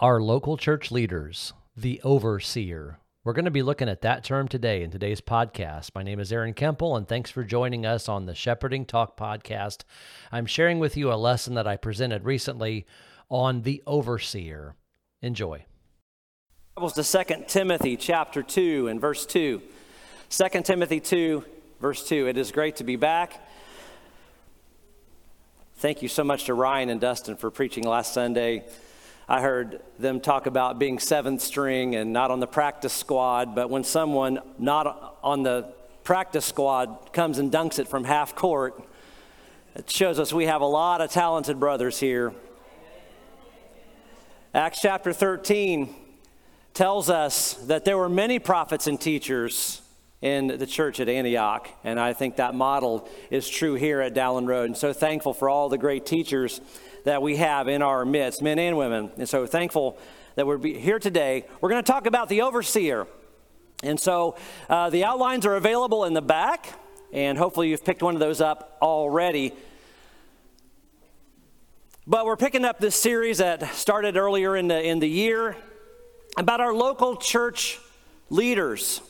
Our local church leaders, the overseer. We're going to be looking at that term today in today's podcast. My name is Aaron Kemple, and thanks for joining us on the Shepherding Talk podcast. I'm sharing with you a lesson that I presented recently on the overseer. Enjoy. Bibles to 2 Timothy chapter 2 and verse 2. 2 Timothy 2, verse 2. It is great to be back. Thank you so much to Ryan and Dustin for preaching last Sunday. I heard them talk about being seventh string and not on the practice squad, but when someone not on the practice squad comes and dunks it from half court, it shows us we have a lot of talented brothers here. Acts chapter 13 tells us that there were many prophets and teachers in the church at Antioch, and I think that model is true here at Dallin Road, and so thankful for all the great teachers that we have in our midst, men and women. And so thankful that we're here today. We're going to talk about the overseer. And so the outlines are available in the back, and hopefully you've picked one of those up already. But we're picking up this series that started earlier in the year about our local church leaders.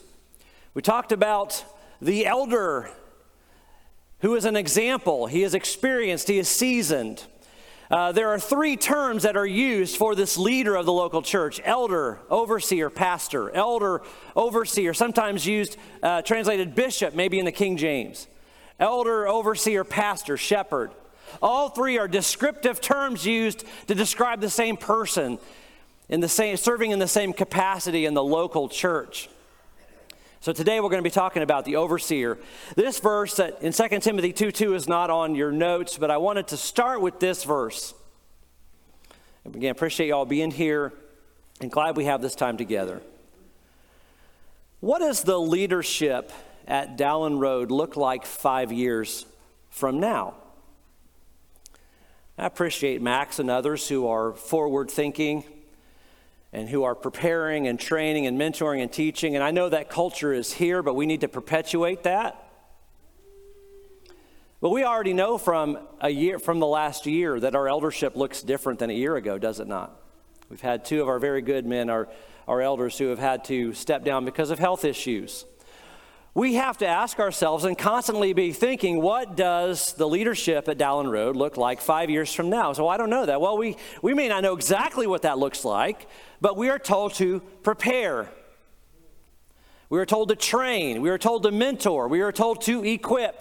We talked about the elder who is an example. He is experienced. He is seasoned. There are three terms that are used for this leader of the local church: elder, overseer, pastor. Elder, overseer, sometimes used, translated bishop, maybe in the King James. Elder, overseer, pastor, shepherd. All three are descriptive terms used to describe the same person serving in the same capacity in the local church. So today we're going to be talking about the overseer. This verse in 2 Timothy 2:2 is not on your notes, but I wanted to start with this verse. And again, appreciate y'all being here and glad we have this time together. What does the leadership at Dallin Road look like 5 years from now? I appreciate Max and others who are forward thinking and who are preparing and training and mentoring and teaching. And I know that culture is here, but we need to perpetuate that. But we already know from the last year that our eldership looks different than a year ago, does it not? We've had two of our very good men, our elders, who have had to step down because of health issues. We have to ask ourselves and constantly be thinking, what does the leadership at Dallin Road look like 5 years from now? So I don't know that. Well, we may not know exactly what that looks like, but we are told to prepare. We are told to train. We are told to mentor. We are told to equip.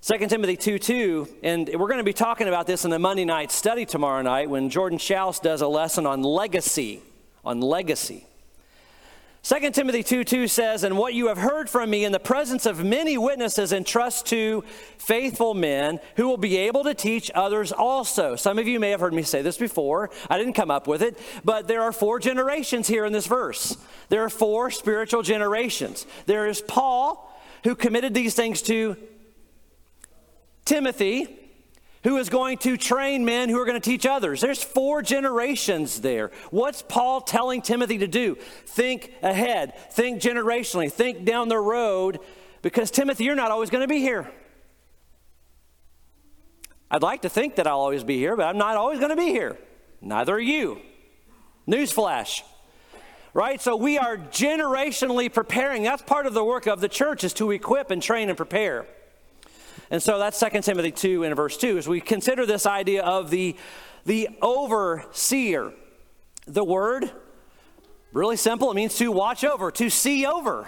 2 Timothy 2:2, and we're going to be talking about this in the Monday night study tomorrow night when Jordan Schaus does a lesson on legacy, 2 Timothy 2:2 says, "And what you have heard from me in the presence of many witnesses entrust to faithful men who will be able to teach others also." Some of you may have heard me say this before. I didn't come up with it, but there are four generations here in this verse. There are four spiritual generations. There is Paul, who committed these things to Timothy, who is going to train men who are going to teach others. There's four generations there. What's Paul telling Timothy to do? Think ahead. Think generationally. Think down the road, because Timothy, you're not always going to be here. I'd like to think that I'll always be here, but I'm not always going to be here. Neither are you. Newsflash. Right? So we are generationally preparing. That's part of the work of the church, is to equip and train and prepare. And so that's 2 Timothy 2 and verse 2, as we consider this idea of the overseer. The word, really simple, it means to watch over, to see over.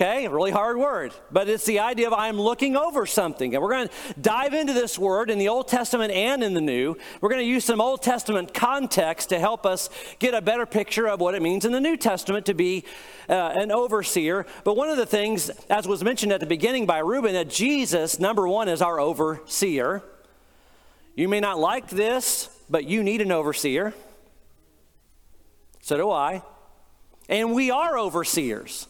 Okay, really hard word, but it's the idea of I'm looking over something. And we're going to dive into this word in the Old Testament and in the New. We're going to use some Old Testament context to help us get a better picture of what it means in the New Testament to be an overseer. But one of the things, as was mentioned at the beginning by Reuben, that Jesus, number one, is our overseer. You may not like this, but you need an overseer. So do I. And we are overseers.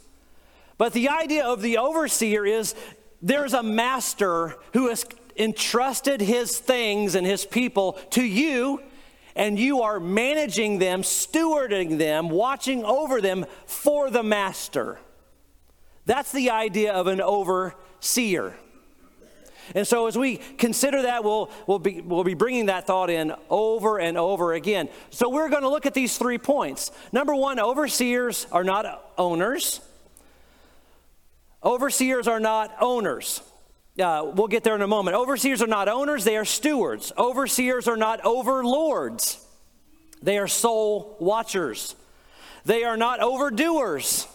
But the idea of the overseer is there's a master who has entrusted his things and his people to you, and you are managing them, stewarding them, watching over them for the master. That's the idea of an overseer. And so as we consider that, we'll be bringing that thought in over and over again. So we're going to look at these 3 points. Number one, overseers are not owners. Overseers are not owners. We'll get there in a moment. Overseers are not owners. They are stewards. Overseers are not overlords. They are soul watchers. They are not overdoers.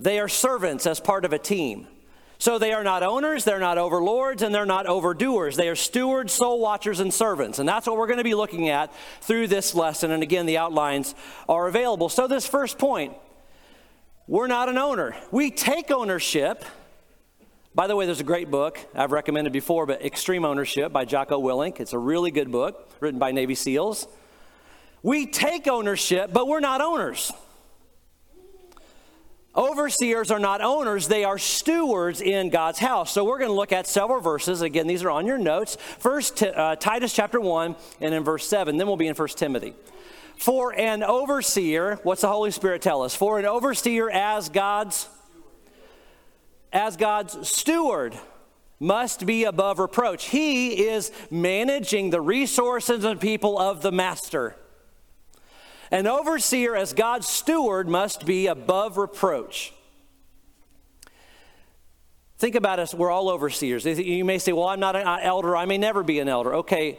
They are servants as part of a team. So they are not owners, they're not overlords, and they're not overdoers. They are stewards, soul watchers, and servants. And that's what we're going to be looking at through this lesson. And again, the outlines are available. So this first point, we're not an owner. We take ownership. By the way, there's a great book I've recommended before, but Extreme Ownership by Jocko Willink. It's a really good book written by Navy SEALs. We take ownership, but we're not owners. Overseers are not owners, they are stewards in God's house. So we're going to look at several verses. Again, these are on your notes. First, Titus chapter 1 and in verse 7. Then we'll be in 1 Timothy. For an overseer, what's the Holy Spirit tell us? For an overseer as God's steward must be above reproach. He is managing the resources and people of the master. An overseer as God's steward must be above reproach. Think about us, we're all overseers. You may say, well, I'm not an elder, I may never be an elder. Okay,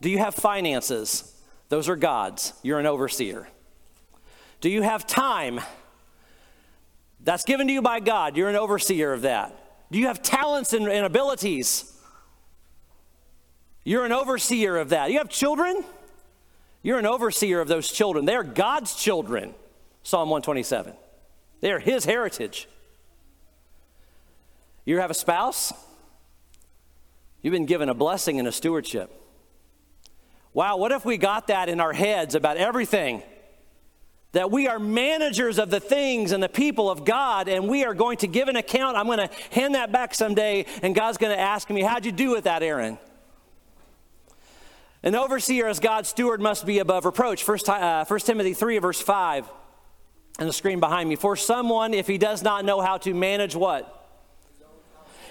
do you have finances? Those are God's, you're an overseer. Do you have time? That's given to you by God, you're an overseer of that. Do you have talents and abilities? You're an overseer of that. You have children? You're an overseer of those children. They are God's children, Psalm 127. They are his heritage. You have a spouse? You've been given a blessing and a stewardship. Wow, what if we got that in our heads about everything? That we are managers of the things and the people of God, and we are going to give an account. I'm going to hand that back someday, and God's going to ask me, how'd you do with that, Aaron? An overseer as God's steward must be above reproach. First Timothy 3, verse 5, on the screen behind me. For someone, if he does not know how to manage what?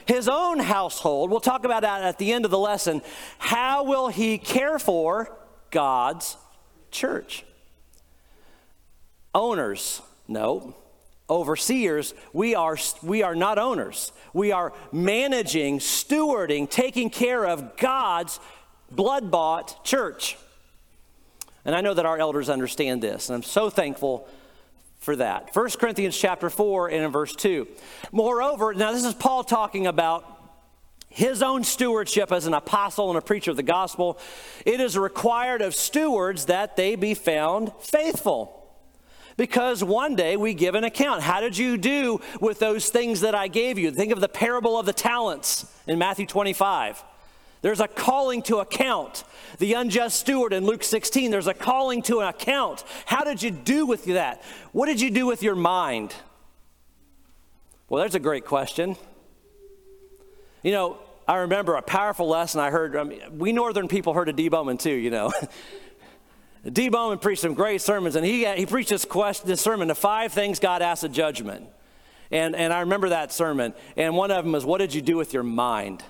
His own household. We'll talk about that at the end of the lesson. How will he care for God's church? Owners, no. Overseers, we are not owners. We are managing, stewarding, taking care of God's blood-bought church. And I know that our elders understand this, and I'm so thankful for that. 1 Corinthians chapter 4 and in verse 2. Moreover, now this is Paul talking about his own stewardship as an apostle and a preacher of the gospel. It is required of stewards that they be found faithful. Because one day we give an account. How did you do with those things that I gave you? Think of the parable of the talents in Matthew 25. There's a calling to account. The unjust steward in Luke 16, there's a calling to an account. How did you do with that? What did you do with your mind? Well, there's a great question. You know, I remember a powerful lesson I heard. We northern people heard of D. Bowman too, you know. D. Bowman preached some great sermons, and he preached this sermon, the five things God asks of judgment. And I remember that sermon. And one of them is, what did you do with your mind?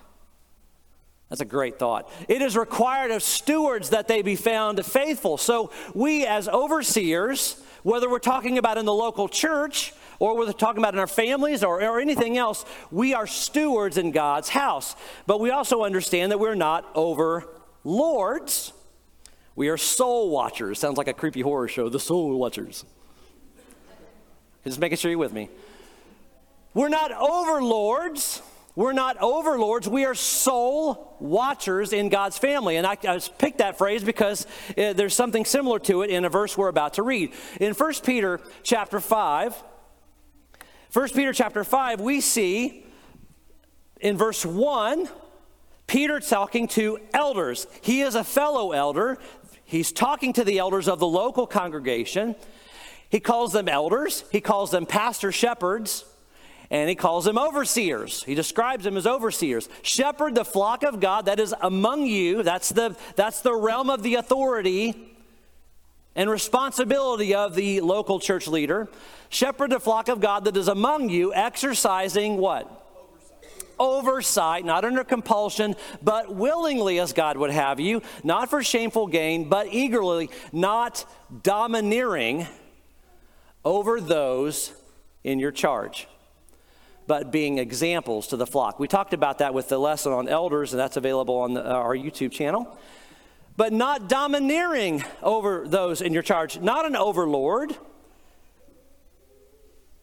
That's a great thought. It is required of stewards that they be found faithful. So we as overseers, whether we're talking about in the local church or whether we're talking about in our families or anything else, we are stewards in God's house. But we also understand that we're not overlords. We are soul watchers. Sounds like a creepy horror show, The Soul Watchers. Just making sure you're with me. We're not overlords. We're not overlords, we are soul watchers in God's family. And I picked that phrase because there's something similar to it in a verse we're about to read. In 1 Peter chapter 5, we see in verse 1, Peter talking to elders. He is a fellow elder. He's talking to the elders of the local congregation. He calls them elders. He calls them pastor shepherds. And he calls them overseers. He describes them as overseers. Shepherd the flock of God that is among you. That's the realm of the authority and responsibility of the local church leader. Shepherd the flock of God that is among you, exercising what? Oversight. oversight, not under compulsion, but willingly as God would have you, not for shameful gain, but eagerly, not domineering over those in your charge, but being examples to the flock. We talked about that with the lesson on elders, and that's available on our YouTube channel. But not domineering over those in your charge, not an overlord.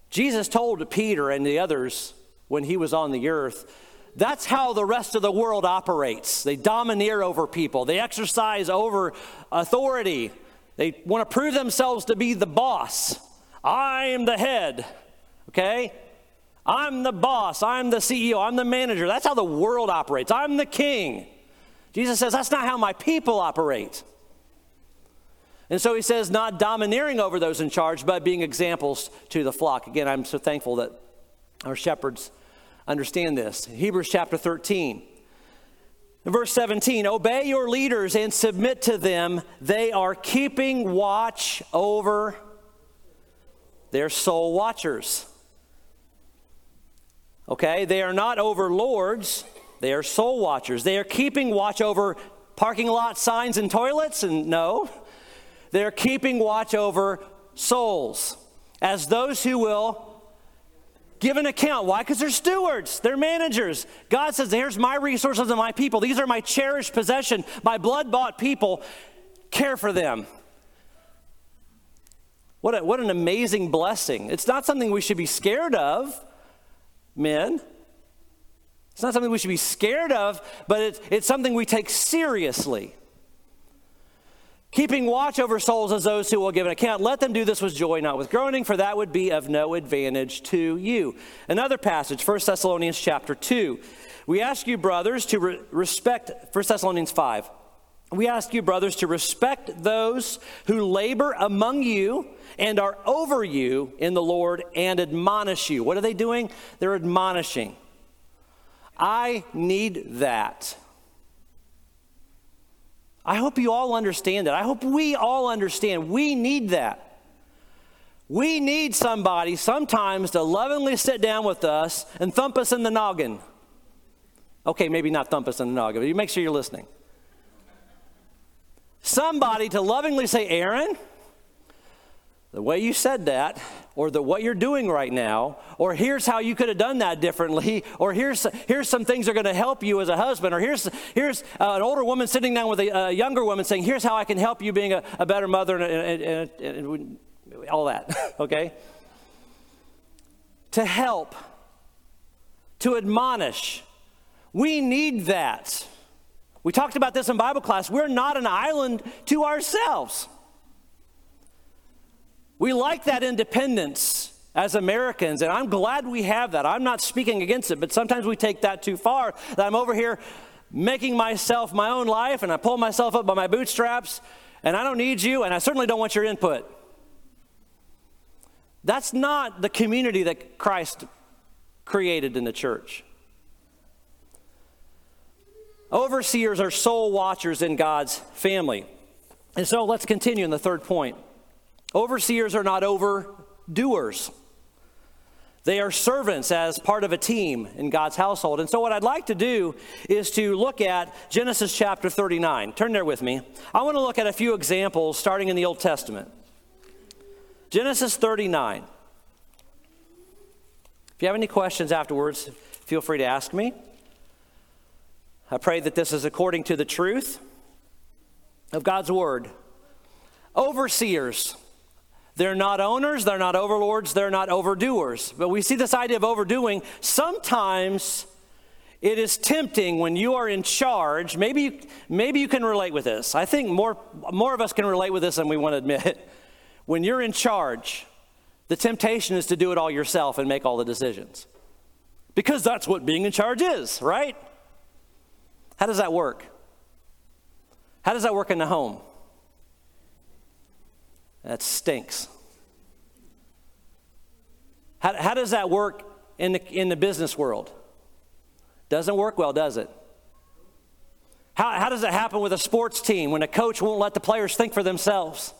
Jesus told Peter and the others when he was on the earth, that's how the rest of the world operates. They domineer over people. They exercise over authority. They want to prove themselves to be the boss. I am the head, okay? I'm the boss. I'm the CEO. I'm the manager. That's how the world operates. I'm the king. Jesus says, that's not how my people operate. And so he says, not domineering over those in charge, but being examples to the flock. Again, I'm so thankful that our shepherds understand this. In Hebrews chapter 13, verse 17, obey your leaders and submit to them. They are keeping watch over their soul watchers. Okay, they are not overlords. They are soul watchers. They are keeping watch over parking lot signs and toilets. And no, they're keeping watch over souls as those who will give an account. Why? Because they're stewards. They're managers. God says, here's my resources and my people. These are my cherished possession, my blood-bought people. Care for them. What an amazing blessing. It's not something we should be scared of, men. It's not something we should be scared of, but it's something we take seriously. Keeping watch over souls as those who will give an account. Let them do this with joy, not with groaning, for that would be of no advantage to you. Another passage, 1 Thessalonians chapter 2. We ask you, brothers, to respect, 1 Thessalonians 5. We ask you, brothers, to respect those who labor among you and are over you in the Lord and admonish you. What are they doing? They're admonishing. I need that. I hope you all understand that. I hope we all understand. We need that. We need somebody sometimes to lovingly sit down with us and thump us in the noggin. Okay, maybe not thump us in the noggin, but you make sure you're listening. Somebody to lovingly say, Aaron, the way you said that, or the what you're doing right now, or here's how you could have done that differently, or here's some things that are going to help you as a husband, or here's an older woman sitting down with a younger woman saying, here's how I can help you being a better mother, and all that, okay? To help, to admonish. We need that. We talked about this in Bible class. We're not an island to ourselves. We like that independence as Americans, and I'm glad we have that. I'm not speaking against it, but sometimes we take that too far, that I'm over here making myself my own life, and I pull myself up by my bootstraps, and I don't need you, and I certainly don't want your input. That's not the community that Christ created in the church. Overseers are soul watchers in God's family. And so let's continue in the third point. Overseers are not overdoers. They are servants as part of a team in God's household. And so what I'd like to do is to look at Genesis chapter 39. Turn there with me. I want to look at a few examples starting in the Old Testament. Genesis 39. If you have any questions afterwards, feel free to ask me. I pray that this is according to the truth of God's word. Overseers. They're not owners, they're not overlords, they're not overdoers. But we see this idea of overdoing. Sometimes it is tempting when you are in charge. Maybe you can relate with this. I think more of us can relate with this than we want to admit. When you're in charge, the temptation is to do it all yourself and make all the decisions. Because that's what being in charge is, right? How does that work? How does that work in the home? That stinks. How does that work in the business world? Doesn't work well, does it? How does it happen with a sports team when a coach won't let the players think for themselves?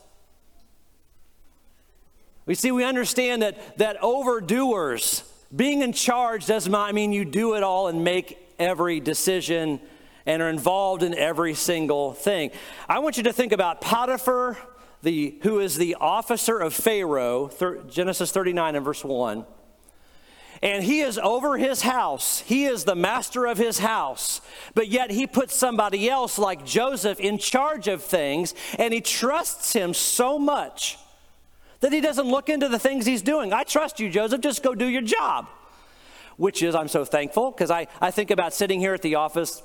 We understand that overdoers Being in charge doesn't mean you do it all and make every decision and are involved in every single thing. I want you to think about Potiphar, who is the officer of Pharaoh, Genesis 39 and verse 1. And he is over his house. He is the master of his house. But yet he puts somebody else like Joseph in charge of things, and he trusts him so much that he doesn't look into the things he's doing. I trust you, Joseph. Just go do your job. Which is, I'm so thankful, because I think about sitting here at the office.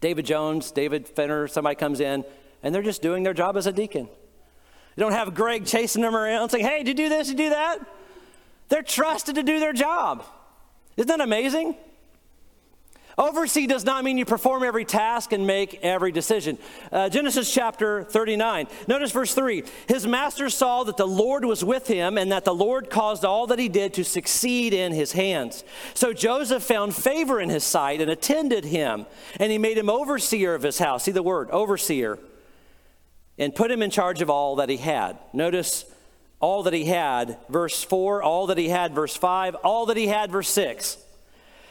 David Jones, David Fenner, somebody comes in, and they're just doing their job as a deacon. You don't have Greg chasing them around saying, hey, did you do this, did you do that? They're trusted to do their job. Isn't that amazing? Oversee does not mean you perform every task and make every decision. Genesis chapter 39. Notice verse 3. His master saw that the Lord was with him and that the Lord caused all that he did to succeed in his hands. So Joseph found favor in his sight and attended him, and he made him overseer of his house. See the word, overseer. And put him in charge of all that he had. Notice all that he had, verse 4. All that he had, verse 5. All that he had, verse 6.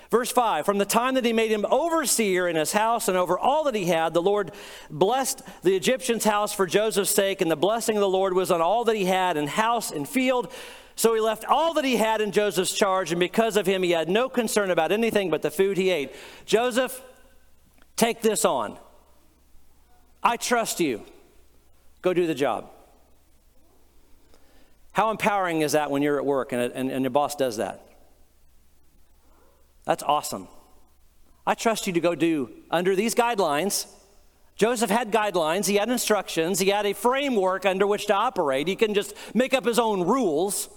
Verse 5, from the time that he made him overseer in his house and over all that he had, the Lord blessed the Egyptian's house for Joseph's sake, and the blessing of the Lord was on all that he had in house and field. So he left all that he had in Joseph's charge, and because of him he had no concern about anything but the food he ate. Joseph, take this on. I trust you. Go do the job. How empowering is that when you're at work and your boss does that? That's awesome. I trust you to go do under these guidelines. Joseph had guidelines. He had instructions. He had a framework under which to operate. He couldn't just make up his own rules,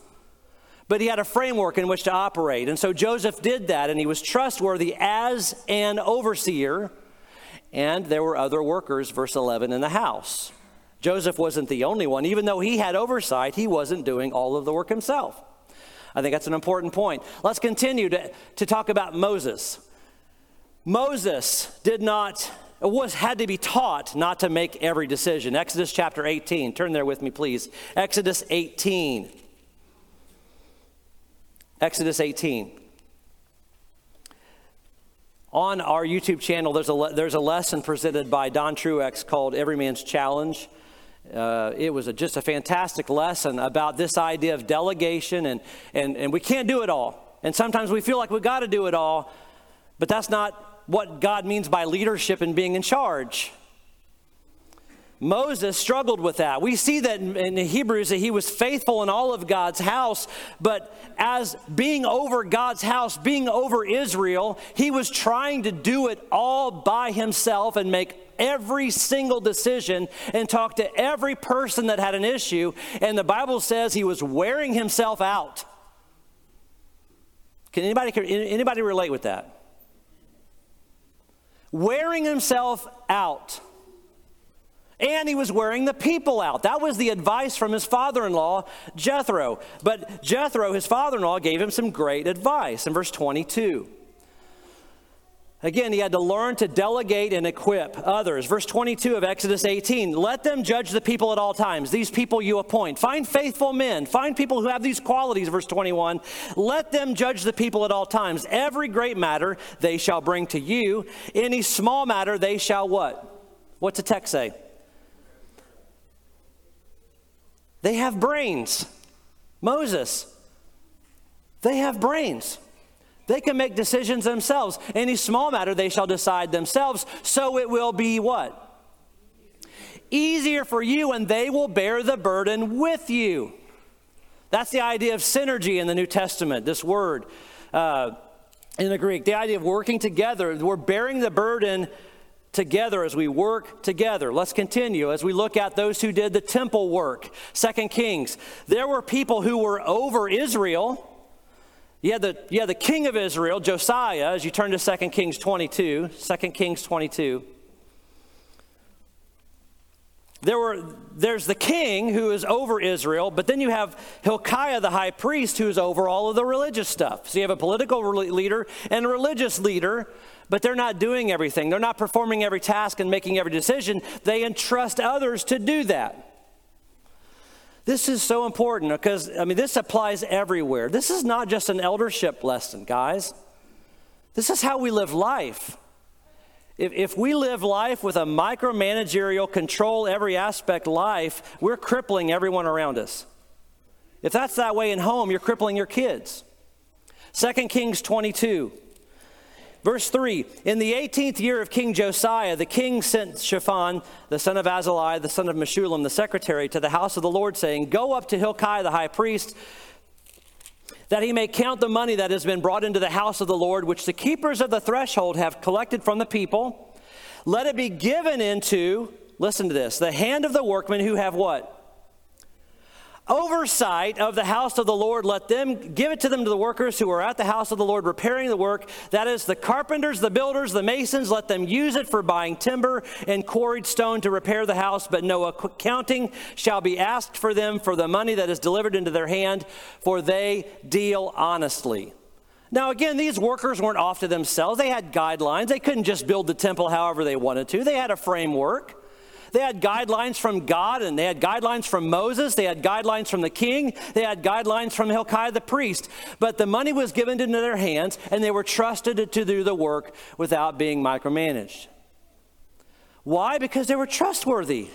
but he had a framework in which to operate. And so Joseph did that, and he was trustworthy as an overseer. And there were other workers, verse 11, in the house. Joseph wasn't the only one. Even though he had oversight, he wasn't doing all of the work himself. I think that's an important point. Let's continue to talk about Moses. Moses had to be taught not to make every decision. Exodus chapter 18. Turn there with me, please. Exodus 18. Exodus 18. On our YouTube channel, there's a lesson presented by Don Truex called Every Man's Challenge. It was just a fantastic lesson about this idea of delegation, and we can't do it all. And sometimes we feel like we got to do it all, but that's not what God means by leadership and being in charge. Moses struggled with that. We see that in Hebrews that he was faithful in all of God's house, but as being over God's house, being over Israel, he was trying to do it all by himself and make every single decision and talk to every person that had an issue. And the Bible says he was wearing himself out. Can anybody relate with that? Wearing himself out. And he was wearing the people out. That was the advice from his father-in-law, Jethro. But Jethro, his father-in-law, gave him some great advice in verse 22. Again, he had to learn to delegate and equip others. Verse 22 of Exodus 18, let them judge the people at all times. These people you appoint. Find faithful men. Find people who have these qualities. Verse 21, let them judge the people at all times. Every great matter they shall bring to you. Any small matter they shall what? What's the text say? They have brains. Moses. They have brains. They can make decisions themselves. Any small matter they shall decide themselves, so it will be what? Easier for you, and they will bear the burden with you. That's the idea of synergy in the New Testament, this word in the Greek. The idea of working together. We're bearing the burden together as we work together. Let's continue as we look at those who did the temple work. 2 Kings. There were people who were over Israel. You had the king of Israel, Josiah, as you turn to 2 Kings 22. 2 Kings 22. There's the king who is over Israel, but then you have Hilkiah the high priest who's over all of the religious stuff. So you have a political leader and a religious leader, but they're not doing everything. They're not performing every task and making every decision. They entrust others to do that. This is so important because, I mean, this applies everywhere. This is not just an eldership lesson, guys. This is how we live life. If we live life with a micromanagerial control every aspect life, we're crippling everyone around us. If that's that way in home, you're crippling your kids. 2 Kings 22, verse 3. In the 18th year of King Josiah, the king sent Shaphan, the son of Azaliah, the son of Meshulam, the secretary, to the house of the Lord, saying, "Go up to Hilkiah the high priest, that he may count the money that has been brought into the house of the Lord, which the keepers of the threshold have collected from the people. Let it be given into," listen to this, "the hand of the workmen who have" what? "Oversight of the house of the Lord. Let them give it to them, to the workers who are at the house of the Lord repairing the work. That is, the carpenters, the builders, the masons. Let them use it for buying timber and quarried stone to repair the house, but no accounting shall be asked for them for the money that is delivered into their hand, for they deal honestly." Now again, these workers weren't off to themselves. They had guidelines. They couldn't just build the temple however they wanted to. They had a framework. They had guidelines from God, and they had guidelines from Moses. They had guidelines from the king. They had guidelines from Hilkiah the priest. But the money was given into their hands, and they were trusted to do the work without being micromanaged. Why? Because they were trustworthy.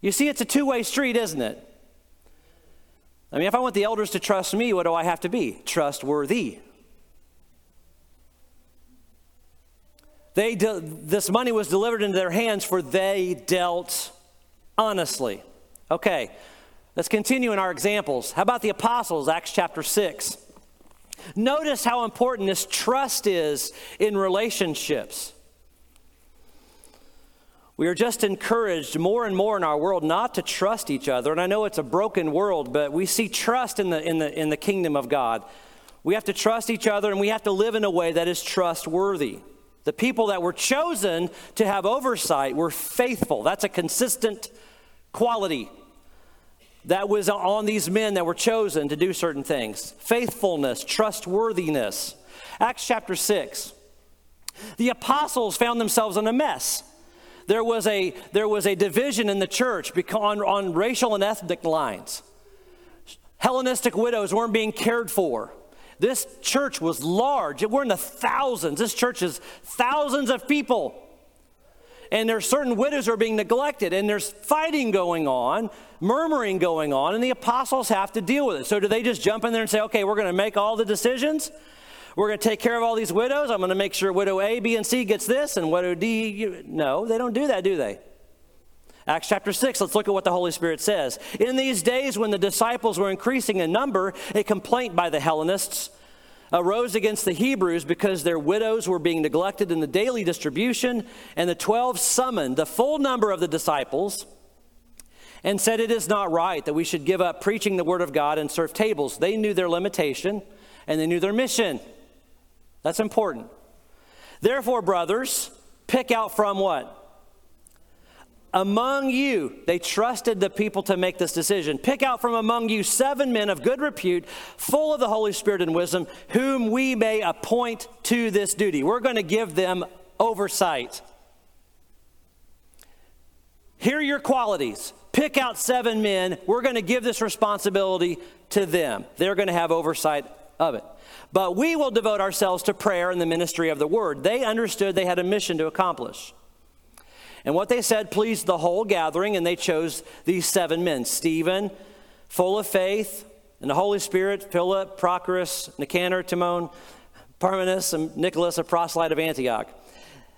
You see, it's a two-way street, isn't it? I mean, if I want the elders to trust me, what do I have to be? Trustworthy. This money was delivered into their hands, for they dealt honestly. Okay, let's continue in our examples. How about the apostles, Acts chapter 6? Notice how important this trust is in relationships. We are just encouraged more and more in our world not to trust each other. And I know it's a broken world, but we see trust in the kingdom of God. We have to trust each other, and we have to live in a way that is trustworthy. The people that were chosen to have oversight were faithful. That's a consistent quality that was on these men that were chosen to do certain things. Faithfulness, trustworthiness. Acts chapter 6. The apostles found themselves in a mess. There was a division in the church on racial and ethnic lines. Hellenistic widows weren't being cared for. This church was large. We're in the thousands. This church is thousands of people. And there's certain widows who are being neglected, and there's fighting going on, murmuring going on, and the apostles have to deal with it. So do they just jump in there and say, okay, we're going to make all the decisions? We're going to take care of all these widows. I'm going to make sure widow A, B, and C gets this, and widow D, No, they don't do that, do they? Acts chapter 6, let's look at what the Holy Spirit says. In these days when the disciples were increasing in number, a complaint by the Hellenists arose against the Hebrews because their widows were being neglected in the daily distribution. And the 12 summoned the full number of the disciples and said, "It is not right that we should give up preaching the word of God and serve tables." They knew their limitation and they knew their mission. That's important. "Therefore, brothers, pick out from" what? "Among you," they trusted the people to make this decision. "Pick out from among you 7 men of good repute, full of the Holy Spirit and wisdom, whom we may appoint to this duty." We're going to give them oversight. Here are your qualities. Pick out 7 men. We're going to give this responsibility to them. They're going to have oversight of it. "But we will devote ourselves to prayer and the ministry of the word." They understood they had a mission to accomplish. And what they said pleased the whole gathering, and they chose these 7 men: Stephen, full of faith and the Holy Spirit, Philip, Prochorus, Nicanor, Timon, Parmenas, and Nicholas, a proselyte of Antioch.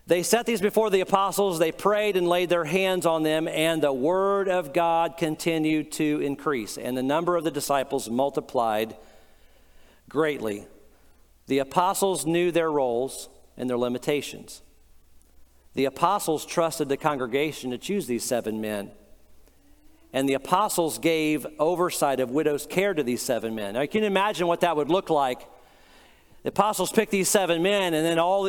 They set these before the apostles, they prayed and laid their hands on them, and the word of God continued to increase, and the number of the disciples multiplied greatly. The apostles knew their roles and their limitations. The apostles trusted the congregation to choose these 7 men. And the apostles gave oversight of widows' care to these 7 men. Now, you can imagine what that would look like. The apostles pick these 7 men, and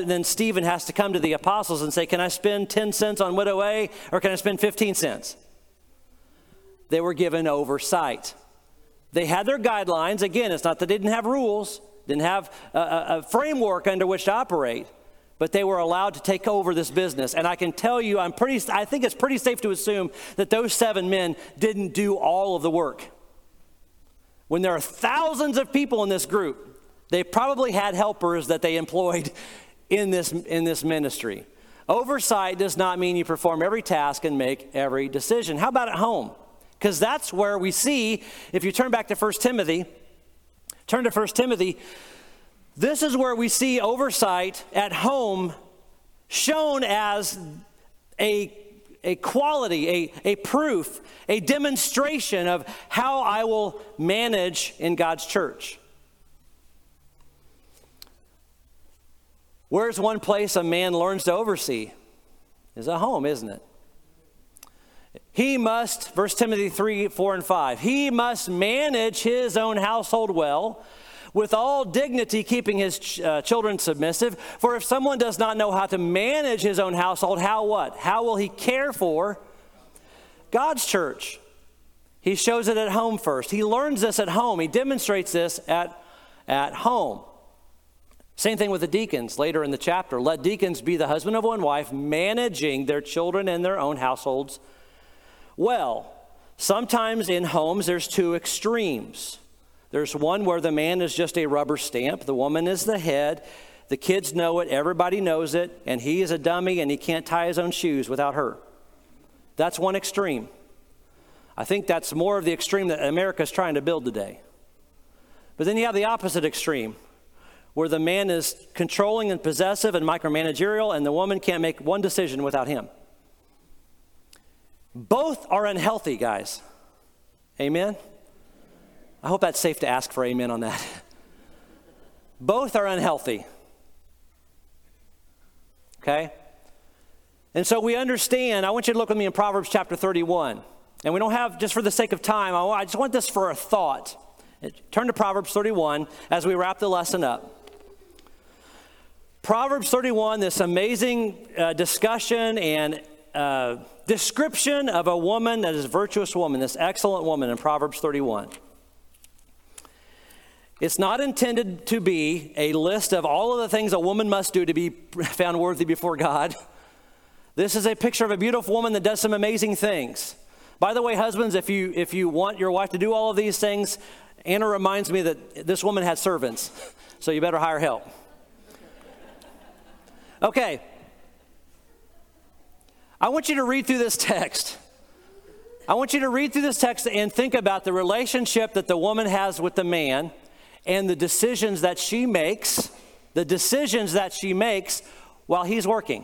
then Stephen has to come to the apostles and say, "Can I spend 10 cents on widow A, or can I spend 15 cents?" They were given oversight. They had their guidelines. Again, it's not that they didn't have rules, didn't have a framework under which to operate. but they were allowed to take over this business. And I can tell you, I think it's pretty safe to assume that those 7 men didn't do all of the work. When there are thousands of people in this group, they probably had helpers that they employed in this ministry. Oversight does not mean you perform every task and make every decision. How about at home? Because that's where we see, if you turn back to 1 Timothy, this is where we see oversight at home shown as a quality, a proof, a demonstration of how I will manage in God's church. Where's one place a man learns to oversee? Is at home, isn't it? He must, 1 Timothy 3, 4, and 5, he must manage his own household well, with all dignity, keeping his children submissive. For if someone does not know how to manage his own household, how what? How will he care for God's church? He shows it at home first. He learns this at home. He demonstrates this at home. Same thing with the deacons later in the chapter. Let deacons be the husband of one wife, managing their children and their own households well. Sometimes in homes there's 2 extremes. There's one where the man is just a rubber stamp, the woman is the head, the kids know it, everybody knows it, and he is a dummy and he can't tie his own shoes without her. That's one extreme. I think that's more of the extreme that America's trying to build today. But then you have the opposite extreme, where the man is controlling and possessive and micromanagerial, and the woman can't make one decision without him. Both are unhealthy, guys. Amen? I hope that's safe to ask for amen on that. Both are unhealthy. Okay? And so we understand, I want you to look with me in Proverbs chapter 31. And we don't have, just for the sake of time, I just want this for a thought. Turn to Proverbs 31 as we wrap the lesson up. Proverbs 31, this amazing discussion and description of a woman that is a virtuous woman, this excellent woman in Proverbs 31. It's not intended to be a list of all of the things a woman must do to be found worthy before God. This is a picture of a beautiful woman that does some amazing things. By the way, husbands, if you want your wife to do all of these things, Anna reminds me that this woman had servants, so you better hire help. Okay. I want you to read through this text. I want you to read through this text and think about the relationship that the woman has with the man and the decisions that she makes, while he's working.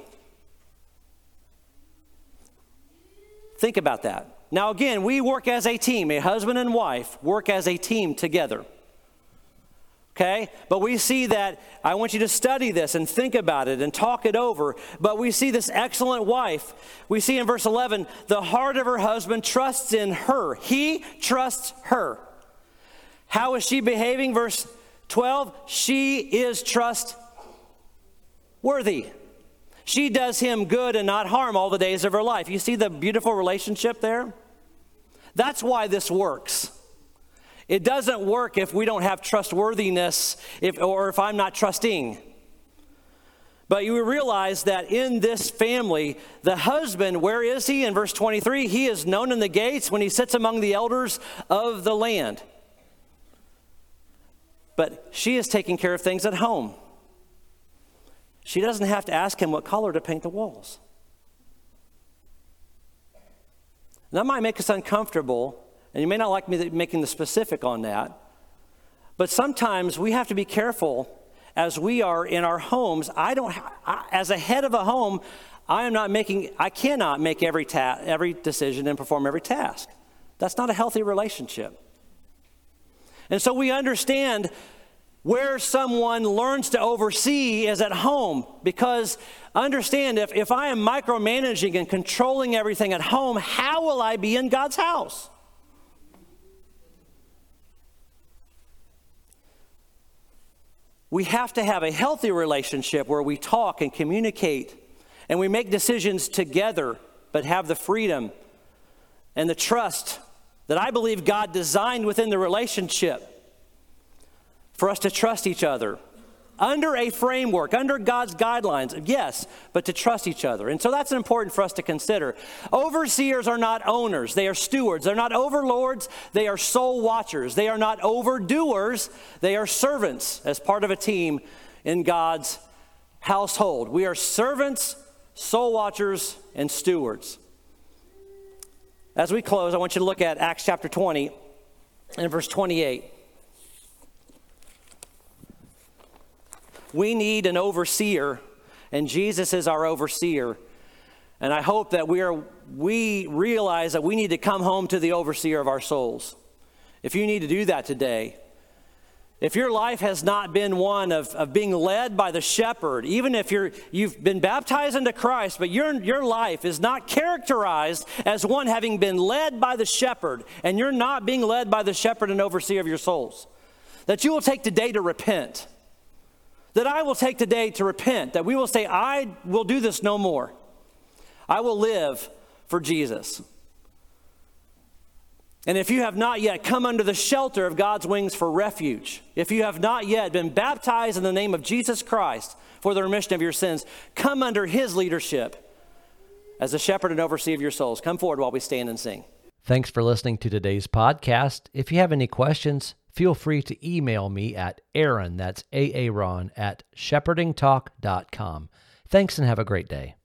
Think about that. Now, again, we work as a team. A husband and wife work as a team together. Okay? But we see that, I want you to study this and think about it and talk it over. But we see this excellent wife. We see in verse 11, the heart of her husband trusts in her. He trusts her. How is she behaving? Verse 12, she is trustworthy. She does him good and not harm all the days of her life. You see the beautiful relationship there? That's why this works. It doesn't work if we don't have trustworthiness, or if I'm not trusting. But you realize that in this family, the husband, where is he? In verse 23, he is known in the gates when he sits among the elders of the land. But she is taking care of things at home. She doesn't have to ask him what color to paint the walls. And that might make us uncomfortable, and you may not like me making the specific on that, but sometimes we have to be careful as we are in our homes. As a head of a home, I cannot make every decision and perform every task. That's not a healthy relationship. And so we understand where someone learns to oversee is at home, because understand, if I am micromanaging and controlling everything at home, how will I be in God's house? We have to have a healthy relationship where we talk and communicate and we make decisions together, but have the freedom and the trust that I believe God designed within the relationship, for us to trust each other under a framework, under God's guidelines, yes, but to trust each other. And so that's important for us to consider. Overseers are not owners. They are stewards. They're not overlords. They are soul watchers. They are not overdoers. They are servants as part of a team in God's household. We are servants, soul watchers, and stewards. As we close, I want you to look at Acts chapter 20 and verse 28. We need an overseer, and Jesus is our overseer. And I hope that we realize that we need to come home to the overseer of our souls. If you need to do that today, if your life has not been one of being led by the shepherd, even if you've been baptized into Christ, but your life is not characterized as one having been led by the shepherd, and you're not being led by the shepherd and overseer of your souls, that you will take today to repent. That I will take today to repent, that we will say, I will do this no more. I will live for Jesus. And if you have not yet come under the shelter of God's wings for refuge, if you have not yet been baptized in the name of Jesus Christ for the remission of your sins, come under his leadership as a shepherd and overseer of your souls. Come forward while we stand and sing. Thanks for listening to today's podcast. If you have any questions, feel free to email me at Aaron, that's A-A-Ron, at shepherdingtalk.com. Thanks and have a great day.